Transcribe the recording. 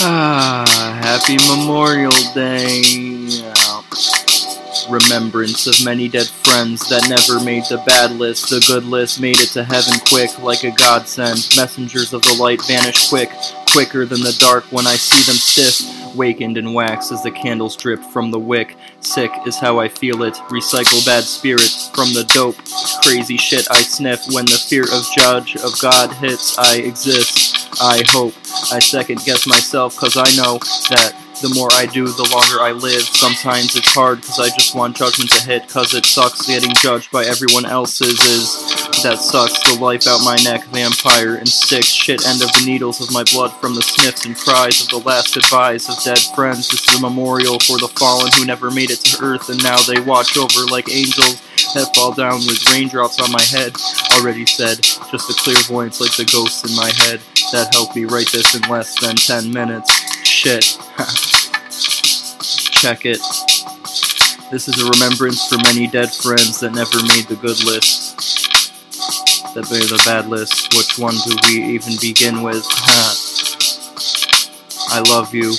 Happy Memorial Day. Remembrance of many dead friends that never made the bad list. The good list made it to heaven quick, like a godsend. Messengers of the light vanish quicker than the dark when I see them stiff. Wakened and waxed as the candles drip from the wick. Sick is how I feel it. Recycle bad spirits from the dope. Crazy shit I sniff when the fear of judge of God hits. I exist. I hope. I second guess myself, cause I know that the more I do, the longer I live. Sometimes it's hard, cause I just want judgment to hit, cause it sucks getting judged by everyone else's that sucks, the life out my neck, vampire and sticks, shit end of the needles of my blood from the sniffs and cries of the last advice of dead friends. This is a memorial for the fallen who never made it to earth, and now they watch over like angels that fall down with raindrops on my head. Already said, just a clairvoyance like the ghosts in my head that helped me write this in less than 10 minutes. Shit. Check it. This is a remembrance for many dead friends that never made the good list, that made the bad list. Which one do we even begin with? I love you.